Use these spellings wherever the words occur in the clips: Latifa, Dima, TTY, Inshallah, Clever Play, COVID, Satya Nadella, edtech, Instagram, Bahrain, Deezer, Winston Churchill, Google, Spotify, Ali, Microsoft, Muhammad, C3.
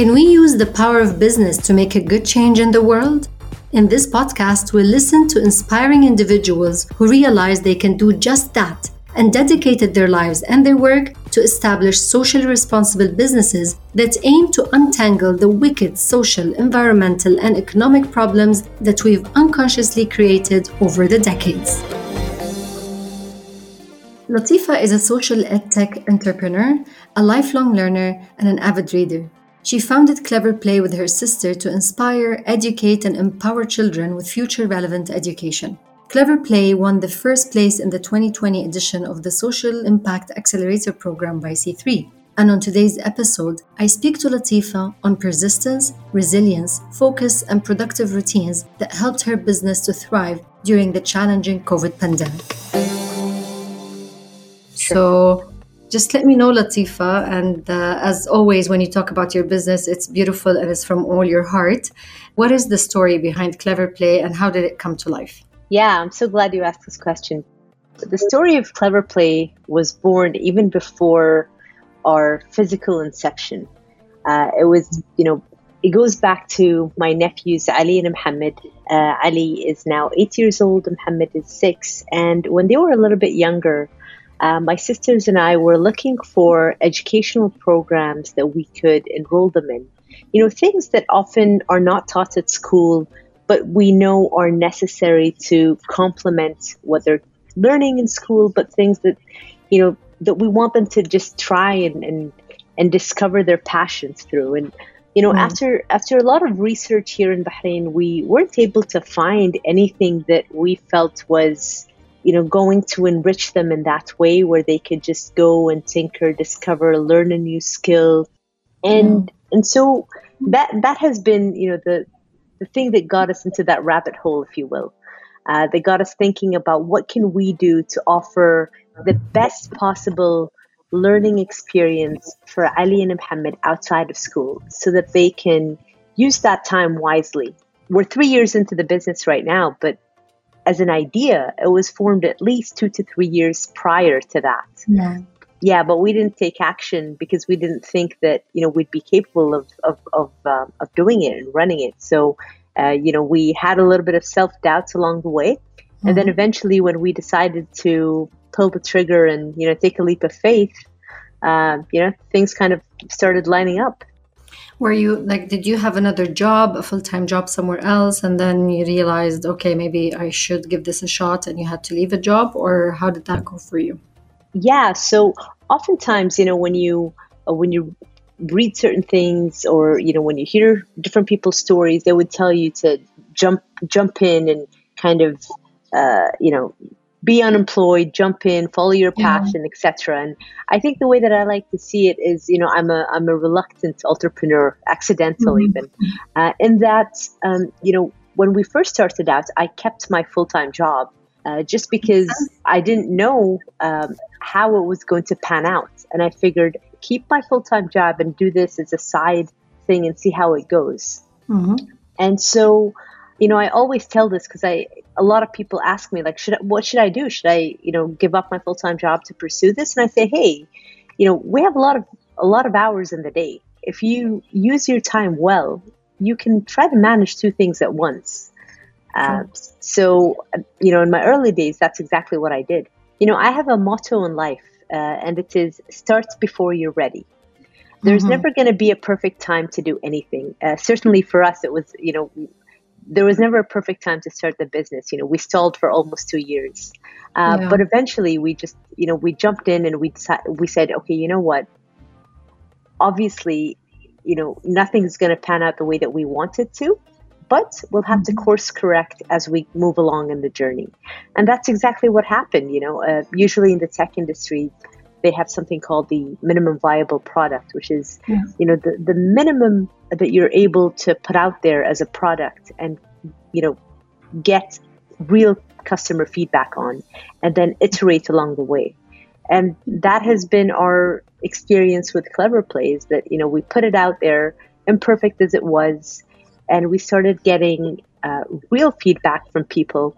Can we use the power of business to make a good change in the world? In this podcast, we'll listen to inspiring individuals who realize they can do just that and dedicated their lives and their work to establish socially responsible businesses that aim to untangle the wicked social, environmental, and economic problems that we've unconsciously created over the decades. Latifa is a social edtech entrepreneur, a lifelong learner, and an avid reader. She founded Clever Play with her sister to inspire, educate, and empower children with future-relevant education. Clever Play won the first place in the 2020 edition of the Social Impact Accelerator Program by C3. And on today's episode, I speak to Latifa on persistence, resilience, focus, and productive routines that helped her business to thrive during the challenging COVID pandemic. So just let me know, Latifa, and as always, when you talk about your business, it's beautiful and it's from all your heart. What is the story behind Clever Play and how did it come to life? Yeah, I'm so glad you asked this question. The story of Clever Play was born even before our physical inception. It goes back to my nephews, Ali and Muhammad. Ali is now 8 years old, Muhammad is 6. And when they were a little bit younger, my sisters and I were looking for educational programs that we could enroll them in. You know, things that often are not taught at school, but we know are necessary to complement what they're learning in school, but things that, you know, that we want them to just try and discover their passions through. And, you know, after a lot of research here in Bahrain, we weren't able to find anything that we felt was, you know, going to enrich them in that way where they could just go and tinker, discover, learn a new skill. And so that has been, you know, the thing that got us into that rabbit hole, if you will. They got us thinking about what can we do to offer the best possible learning experience for Ali and Muhammad outside of school so that they can use that time wisely. We're 3 years into the business right now, but as an idea, it was formed at least 2 to 3 years prior to that. Yeah, but we didn't take action because we didn't think that, you know, we'd be capable of doing it and running it. So, you know, we had a little bit of self-doubts along the way. Mm-hmm. And then eventually when we decided to pull the trigger and, you know, take a leap of faith, you know, things kind of started lining up. Were you did you have another job, a full-time job somewhere else, and then you realized, okay, maybe I should give this a shot, and you had to leave a job, or how did that go for you? Yeah, so oftentimes, you know, when you read certain things or, you know, when you hear different people's stories, they would tell you to jump in and kind of, you know, be unemployed, jump in, follow your passion, etc. And I think the way that I like to see it is, you know, I'm a reluctant entrepreneur, accidental even. In that, you know, when we first started out, I kept my full-time job just because I didn't know how it was going to pan out. And I figured, keep my full-time job and do this as a side thing and see how it goes. And so, you know, I always tell this because a lot of people ask me, like, what should I do? Should I, you know, give up my full-time job to pursue this? And I say, hey, you know, we have a lot of hours in the day. If you use your time well, you can try to manage two things at once. So, you know, in my early days, that's exactly what I did. You know, I have a motto in life, and it is, start before you're ready. There's never going to be a perfect time to do anything. Certainly for us, it was, you know, there was never a perfect time to start the business. You know, we stalled for almost 2 years, but eventually we just, you know, we jumped in and we said, okay, you know what? Obviously, you know, nothing's going to pan out the way that we want it to, but we'll have to course correct as we move along in the journey. And that's exactly what happened. You know, usually in the tech industry, they have something called the minimum viable product, which is, you know, the minimum that you're able to put out there as a product and, you know, get real customer feedback on and then iterate along the way. And that has been our experience with Clever Play, is that, you know, we put it out there, imperfect as it was, and we started getting real feedback from people.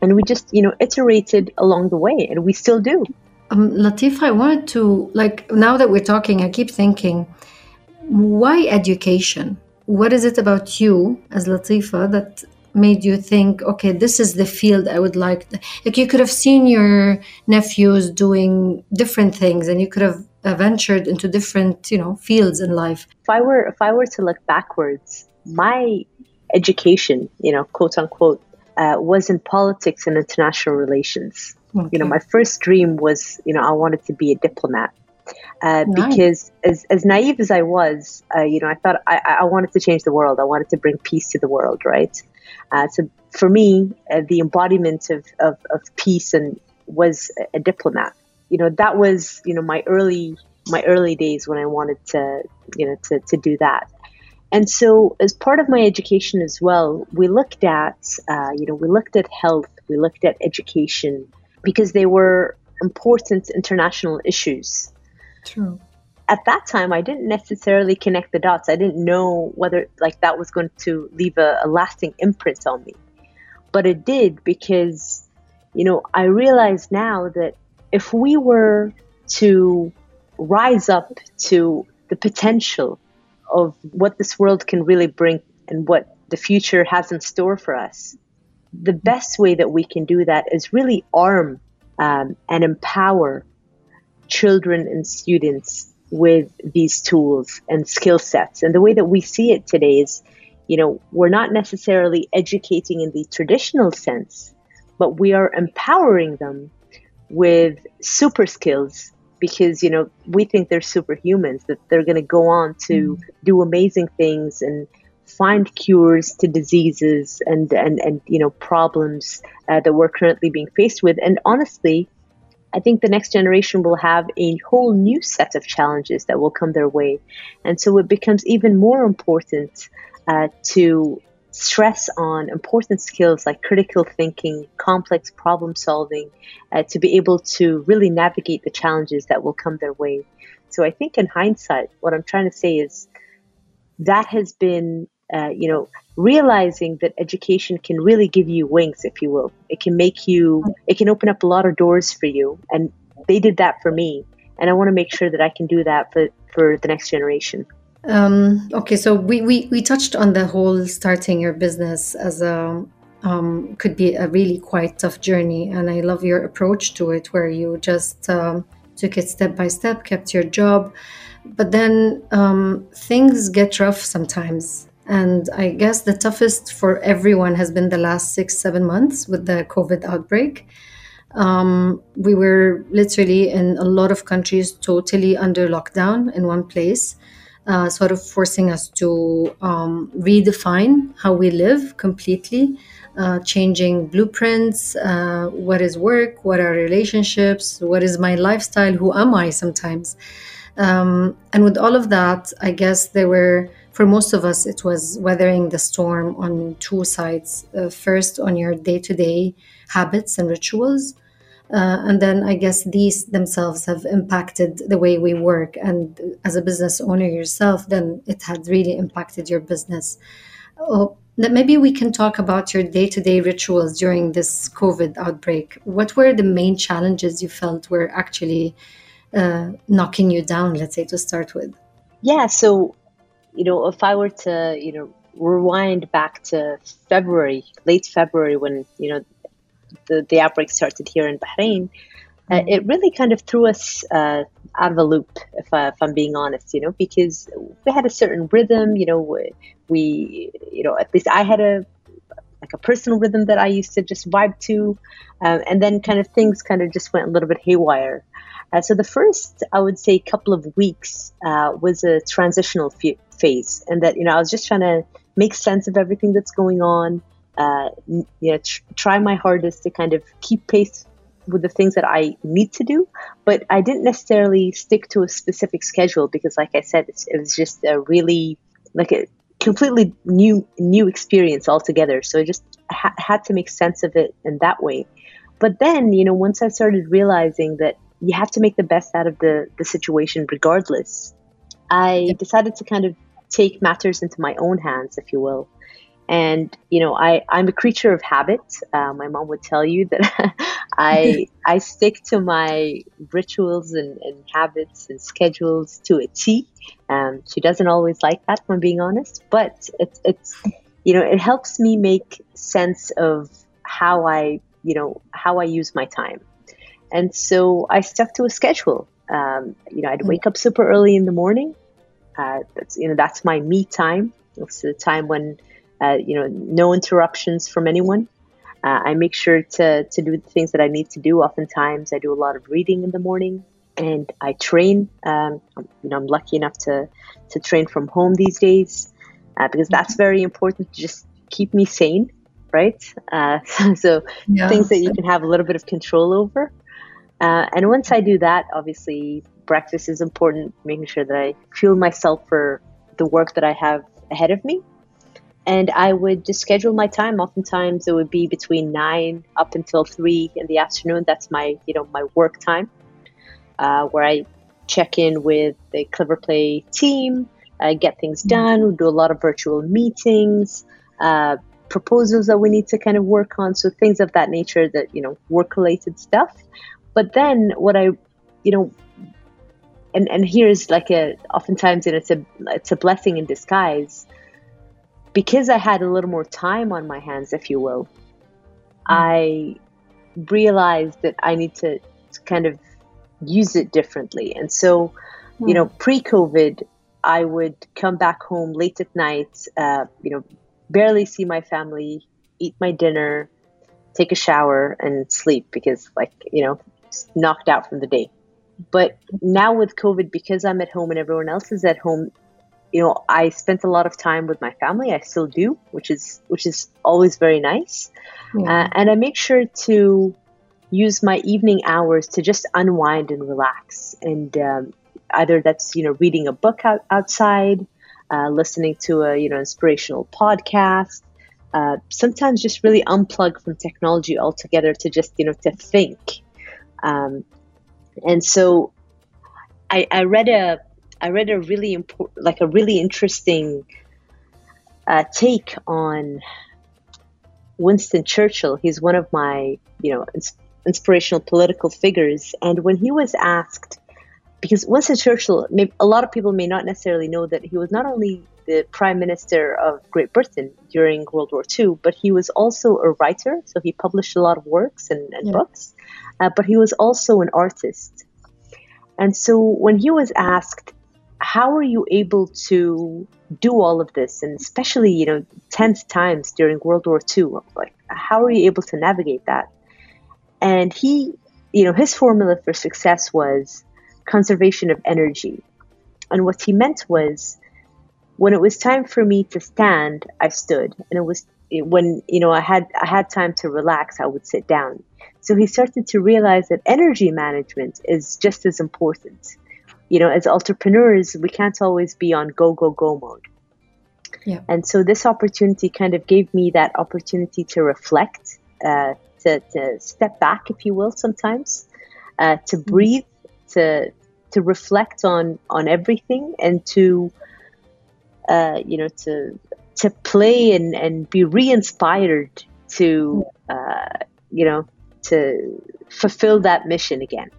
And we just, you know, iterated along the way, and we still do. Latifa, I wanted to, now that we're talking, I keep thinking, Why education? What is it about you as Latifa that made you think, okay, this is the field I would like? Like you could have seen your nephews doing different things and you could have ventured into different, you know, fields in life. If I were to look backwards, my education, you know, quote unquote, was in politics and international relations. Okay. You know, my first dream was, you know, I wanted to be a diplomat. Nice. Because as naive as I was, you know, I thought I wanted to change the world. I wanted to bring peace to the world, right? So for me, the embodiment of peace and was a diplomat. You know, that was, you know, my early days when I wanted to, you know, to do that. And so as part of my education as well, we looked at, you know, we looked at health, we looked at education, because they were important international issues. True. At that time, I didn't necessarily connect the dots. I didn't know whether like that was going to leave a lasting imprint on me. But it did, because, you know, I realize now that if we were to rise up to the potential of what this world can really bring and what the future has in store for us, the best way that we can do that is really arm and empower children and students with these tools and skill sets. And the way that we see it today is, you know, we're not necessarily educating in the traditional sense, but we are empowering them with super skills, because, you know, we think they're superhumans, that they're going to go on to do amazing things and find cures to diseases and you know, problems that we're currently being faced with. And honestly, I think the next generation will have a whole new set of challenges that will come their way. And so it becomes even more important to stress on important skills like critical thinking, complex problem solving, to be able to really navigate the challenges that will come their way. So I think in hindsight, what I'm trying to say is that has been, you know, realizing that education can really give you wings, if you will. It can make you, it can open up a lot of doors for you. And they did that for me. And I want to make sure that I can do that for the next generation. Okay, so we touched on the whole starting your business as a could be a really quite tough journey, and I love your approach to it, where you just took it step by step, kept your job, but then things get rough sometimes, and I guess the toughest for everyone has been the last 6-7 months with the COVID outbreak. We were literally in a lot of countries totally under lockdown in one place. Sort of forcing us to redefine how we live completely, changing blueprints, what is work, what are relationships, what is my lifestyle, who am I sometimes. And with all of that, I guess there were, for most of us, it was weathering the storm on two sides. First, on your day-to-day habits and rituals. And then I guess these themselves have impacted the way we work. And as a business owner yourself, then it had really impacted your business. Oh, maybe we can talk about your day-to-day rituals during this COVID outbreak. What were the main challenges you felt were actually knocking you down, let's say, to start with? Yeah, so, you know, if I were to, you know, rewind back to February, late February, when, you know, the outbreak started here in Bahrain, it really kind of threw us out of a loop, if I'm being honest, you know, because we had a certain rhythm, you know, we, you know, at least I had a personal rhythm that I used to just vibe to, and then kind of things kind of just went a little bit haywire. So the first, I would say, couple of weeks was a transitional phase, and that, you know, I was just trying to make sense of everything that's going on. You know, try my hardest to kind of keep pace with the things that I need to do, but I didn't necessarily stick to a specific schedule, because, like I said, it was just a really like a completely new experience altogether. So I just had to make sense of it in that way. But then, you know, once I started realizing that you have to make the best out of the situation regardless, I decided to kind of take matters into my own hands, if you will. And, you know, I'm a creature of habit. My mom would tell you that I stick to my rituals and habits and schedules to a T. She doesn't always like that, if I'm being honest, but it's you know, it helps me make sense of how I, you know, how I use my time. And so I stuck to a schedule. You know, I'd wake up super early in the morning. That's my me time. It's the time when, you know, no interruptions from anyone. I make sure to do the things that I need to do. Oftentimes, I do a lot of reading in the morning, and I train. You know, I'm lucky enough to train from home these days because that's very important to just keep me sane, right? So things that you can have a little bit of control over. And once I do that, obviously, breakfast is important, making sure that I fuel myself for the work that I have ahead of me. And I would just schedule my time. Oftentimes, it would be between 9 up until 3 in the afternoon. That's my, you know, my work time, where I check in with the Clever Play team, get things done. We do a lot of virtual meetings, proposals that we need to kind of work on. So things of that nature, that, you know, work-related stuff. But then what I, you know, and here's like a, oftentimes, and it's a blessing in disguise. Because I had a little more time on my hands, if you will, I realized that I need to kind of use it differently. And so, you know, pre-COVID, I would come back home late at night, you know, barely see my family, eat my dinner, take a shower and sleep because, like, you know, knocked out from the day. But now with COVID, because I'm at home and everyone else is at home, you know, I spent a lot of time with my family. I still do, which is always very nice. And I make sure to use my evening hours to just unwind and relax. And either that's, you know, reading a book outside, listening to a, you know, inspirational podcast, sometimes just really unplug from technology altogether to just, you know, to think. And so I read a really important, like a really interesting take on Winston Churchill. He's one of my, you know, inspirational political figures. And when he was asked, because Winston Churchill, a lot of people may not necessarily know that he was not only the Prime Minister of Great Britain during World War II, but he was also a writer. So he published a lot of works and books, but he was also an artist. And so when he was asked, how are you able to do all of this? And especially, you know, tense times during World War II, like, how are you able to navigate that? And he, you know, his formula for success was conservation of energy. And what he meant was, when it was time for me to stand, I stood. And it was when, you know, I had time to relax, I would sit down. So he started to realize that energy management is just as important. You know, as entrepreneurs, we can't always be on go, go, go mode. Yeah. And so this opportunity kind of gave me that opportunity to reflect, to step back, if you will, sometimes, to breathe, to reflect on everything, and to, you know, to play and be re-inspired to, you know, to fulfill that mission again.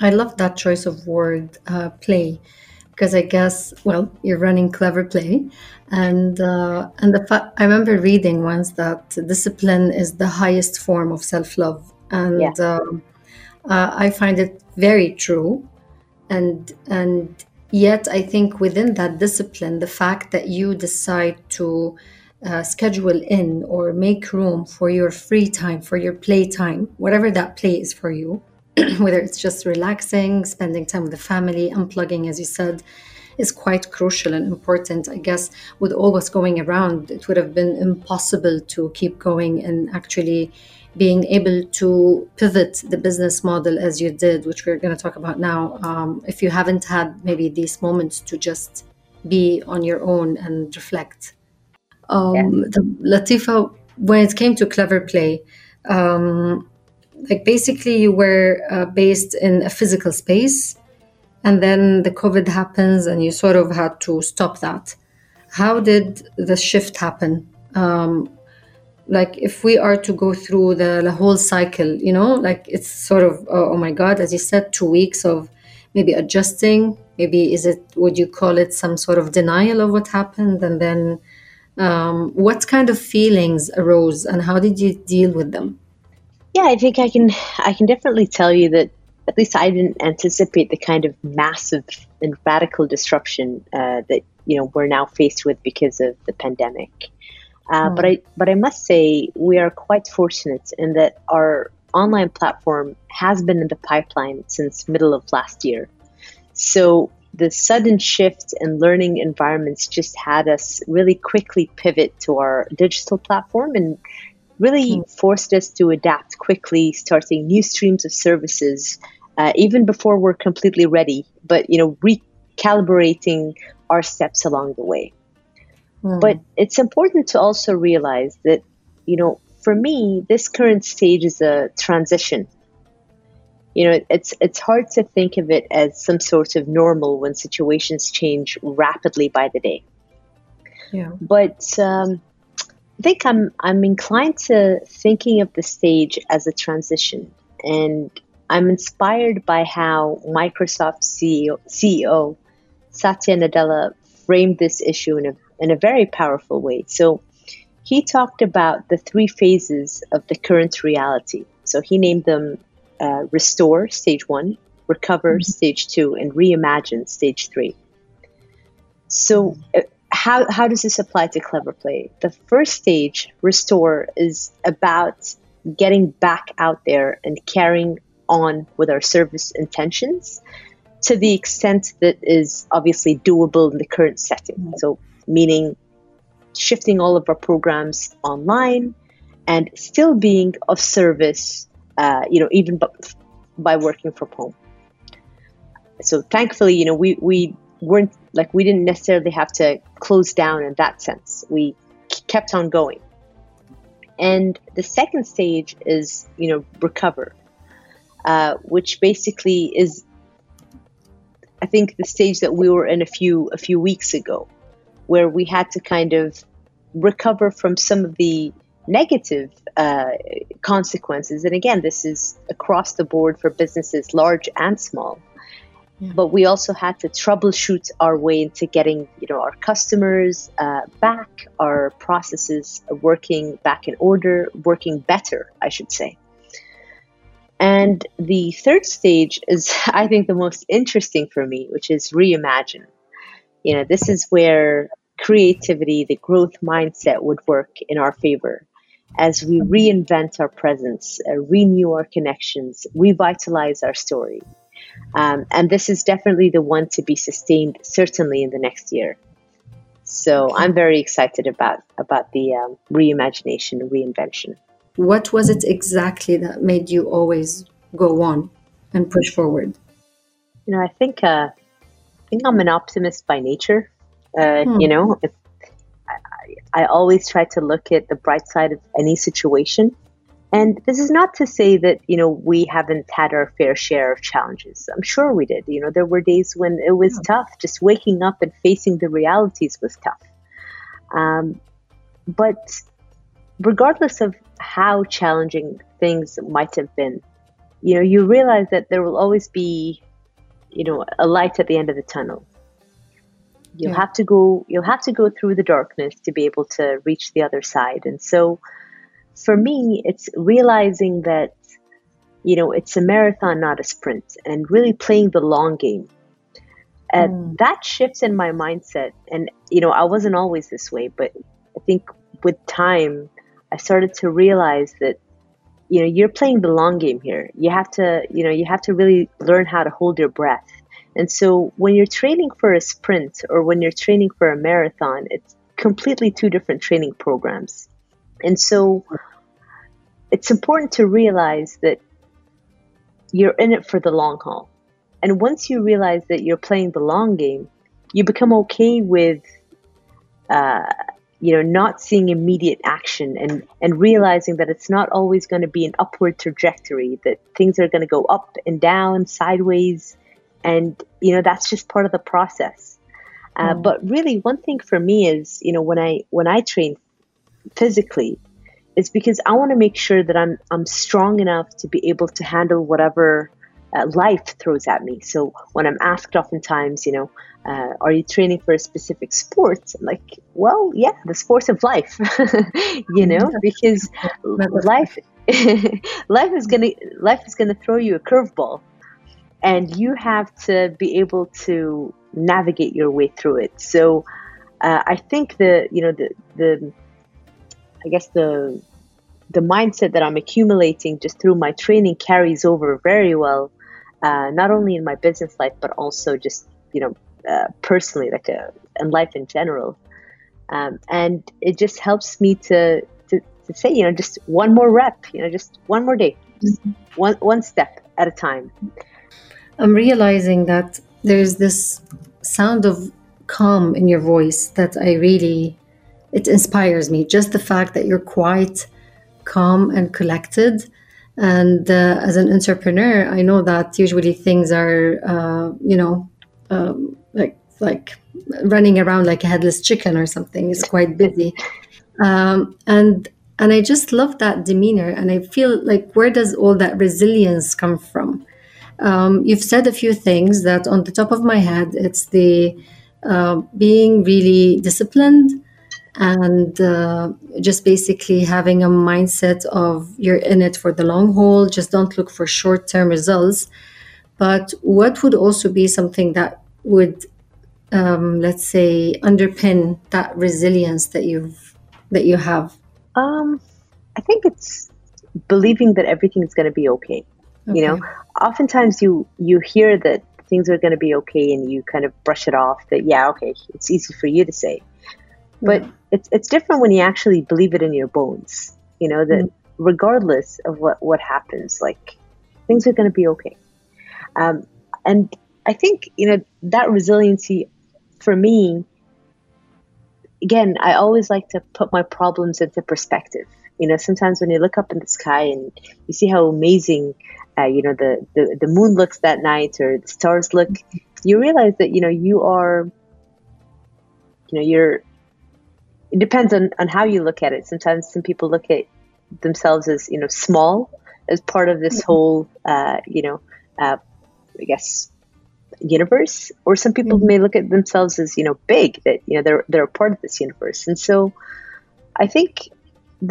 I love that choice of word, play, because I guess, well, you're running Clever Play, and I remember reading once that discipline is the highest form of self-love, and I find it very true, and yet I think within that discipline, the fact that you decide to schedule in or make room for your free time, for your play time, whatever that play is for you, whether it's just relaxing, spending time with the family, unplugging, as you said, is quite crucial and important. I guess with all what's going around, it would have been impossible to keep going and actually being able to pivot the business model as you did, which we're going to talk about now, if you haven't had maybe these moments to just be on your own and reflect. Latifa, when it came to Clever Play, like basically you were based in a physical space, and then the COVID happens and you sort of had to stop that. How did the shift happen? like if we are to go through the whole cycle, you know, like it's sort of, oh my God, as you said, 2 weeks of maybe adjusting, maybe is it, would you call it some sort of denial of what happened? And then what kind of feelings arose and how did you deal with them? Yeah, I think I can definitely tell you that at least I didn't anticipate the kind of massive and radical disruption that, you know, we're now faced with because of the pandemic. But I must say we are quite fortunate in that our online platform has been in the pipeline since middle of last year. So the sudden shift in learning environments just had us really quickly pivot to our digital platform and really forced us to adapt quickly, starting new streams of services, even before we're completely ready, but, you know, recalibrating our steps along the way. But it's important to also realize that, you know, for me, this current stage is a transition. You know, it's hard to think of it as some sort of normal when situations change rapidly by the day. Yeah. But I think I'm inclined to thinking of the stage as a transition, and I'm inspired by how Microsoft CEO Satya Nadella framed this issue in a very powerful way. So he talked about the three phases of the current reality. So he named them restore, stage 1, recover, stage 2, and reimagine, stage 3. So how does this apply to Clever Play? The first stage, restore, is about getting back out there and carrying on with our service intentions to the extent that is obviously doable in the current setting. So meaning shifting all of our programs online and still being of service, you know, even by working from home. So thankfully, you know, we weren't like, we didn't necessarily have to close down in that sense. We kept on going. And the second stage is, you know, recover, which basically is, I think, the stage that we were in a few weeks ago, where we had to kind of recover from some of the negative consequences. And again, this is across the board for businesses, large and small. Yeah. But we also had to troubleshoot our way into getting, you know, our customers back, our processes working back in order, working better, I should say. And the third stage is, I think, the most interesting for me, which is reimagine. You know, this is where creativity, the growth mindset would work in our favor as we reinvent our presence, renew our connections, revitalize our story. And this is definitely the one to be sustained, certainly in the next year. So I'm very excited about the reimagination, reinvention. What was it exactly that made you always go on and push forward? You know, I think I'm an optimist by nature. You know, I always try to look at the bright side of any situation. And this is not to say that, you know, we haven't had our fair share of challenges. I'm sure we did. You know, there were days when it was tough. Just waking up and facing the realities was tough. But regardless of how challenging things might have been, you know, you realize that there will always be, you know, a light at the end of the tunnel. You'll have to go through the darkness to be able to reach the other side. And so for me, it's realizing that, you know, it's a marathon, not a sprint, and really playing the long game. And that shifts in my mindset. And, you know, I wasn't always this way, but I think with time, I started to realize that, you know, you're playing the long game here. You have to really learn how to hold your breath. And so when you're training for a sprint or when you're training for a marathon, it's completely two different training programs. And so it's important to realize that you're in it for the long haul. And once you realize that you're playing the long game, you become okay with, you know, not seeing immediate action and realizing that it's not always going to be an upward trajectory, that things are going to go up and down, sideways. And, you know, that's just part of the process. But really, one thing for me is, you know, when I train physically, is because I want to make sure that I'm strong enough to be able to handle whatever life throws at me. So when I'm asked oftentimes, you know, are you training for a specific sport? I'm like, well, yeah, the sport of life, you know, because life is gonna throw you a curveball, and you have to be able to navigate your way through it. So I think the mindset that I'm accumulating just through my training carries over very well, not only in my business life, but also just, you know, personally, like in life in general. And it just helps me to say, you know, just one more rep, you know, just one more day, just one step at a time. I'm realizing that there's this sound of calm in your voice that it inspires me. Just the fact that you're quite calm and collected. And as an entrepreneur, I know that usually things are, like running around like a headless chicken or something. It's quite busy. And I just love that demeanor. And I feel like, where does all that resilience come from? You've said a few things that on the top of my head, it's the being really disciplined and just basically having a mindset of you're in it for the long haul, just don't look for short-term results. But what would also be something that would, let's say, underpin that resilience that you have? I think it's believing that everything's going to be okay. You know, oftentimes you hear that things are going to be okay and you kind of brush it off that, yeah, okay, it's easy for you to say. But it's different when you actually believe it in your bones, you know, that regardless of what happens, like things are going to be okay. And I think, you know, that resiliency for me, again, I always like to put my problems into perspective. You know, sometimes when you look up in the sky and you see how amazing, you know, the moon looks that night or the stars look, you realize that, you know, it depends on how you look at it. Sometimes some people look at themselves as, you know, small as part of this whole, I guess, universe. Or some people may look at themselves as, you know, big, that, you know, they're a part of this universe. And so I think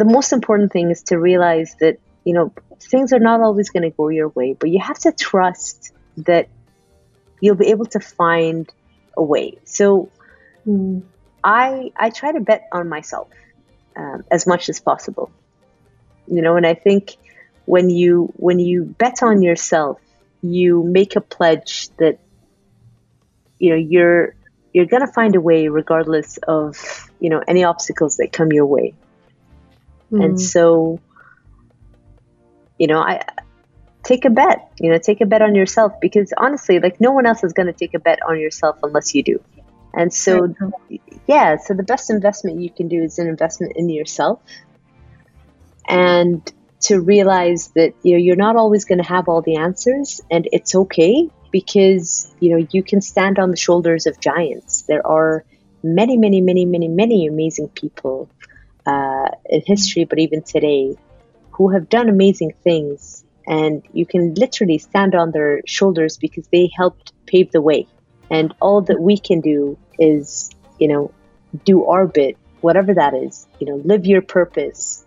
the most important thing is to realize that, you know, things are not always going to go your way, but you have to trust that you'll be able to find a way. So I try to bet on myself as much as possible, you know. And I think when you bet on yourself, you make a pledge that, you know, you're going to find a way regardless of, you know, any obstacles that come your way. And so, you know, I take a bet, you know, take a bet on yourself, because honestly, like, no one else is going to take a bet on yourself unless you do. And so, yeah, so the best investment you can do is an investment in yourself, and to realize that, you know, you're not always going to have all the answers, and it's okay, because, you know, you can stand on the shoulders of giants. There are many, many, many, many, many amazing people in history, but even today, who have done amazing things, and you can literally stand on their shoulders because they helped pave the way. And all that we can do is, you know, do our bit, whatever that is, you know, live your purpose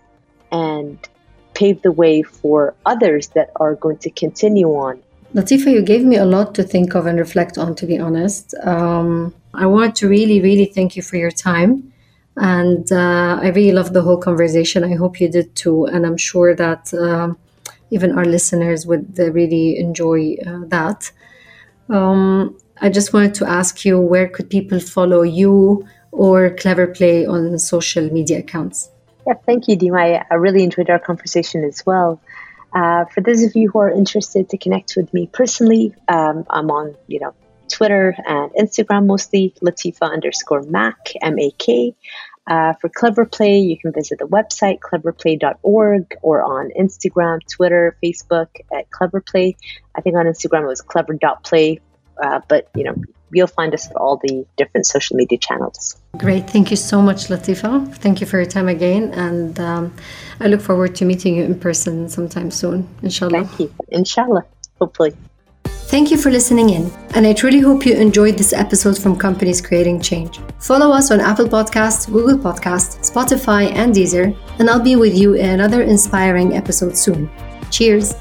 and pave the way for others that are going to continue on. Latifa, you gave me a lot to think of and reflect on, to be honest. I want to really, really thank you for your time. And I really loved the whole conversation. I hope you did too. And I'm sure that even our listeners would really enjoy that. I just wanted to ask you, where could people follow you or Clever Play on social media accounts? Yeah, thank you, Dima. I really enjoyed our conversation as well. For those of you who are interested to connect with me personally, I'm on, you know, Twitter and Instagram mostly, Latifa_Mac, M-A-K. For Clever Play, you can visit the website, cleverplay.org, or on Instagram, Twitter, Facebook at Clever Play. I think on Instagram it was clever.play. But, you know, you'll find us at all the different social media channels. Great. Thank you so much, Latifa. Thank you for your time again. And I look forward to meeting you in person sometime soon. Inshallah. Thank you. Inshallah. Hopefully. Thank you for listening in, and I truly hope you enjoyed this episode from Companies Creating Change. Follow us on Apple Podcasts, Google Podcasts, Spotify, and Deezer, and I'll be with you in another inspiring episode soon. Cheers!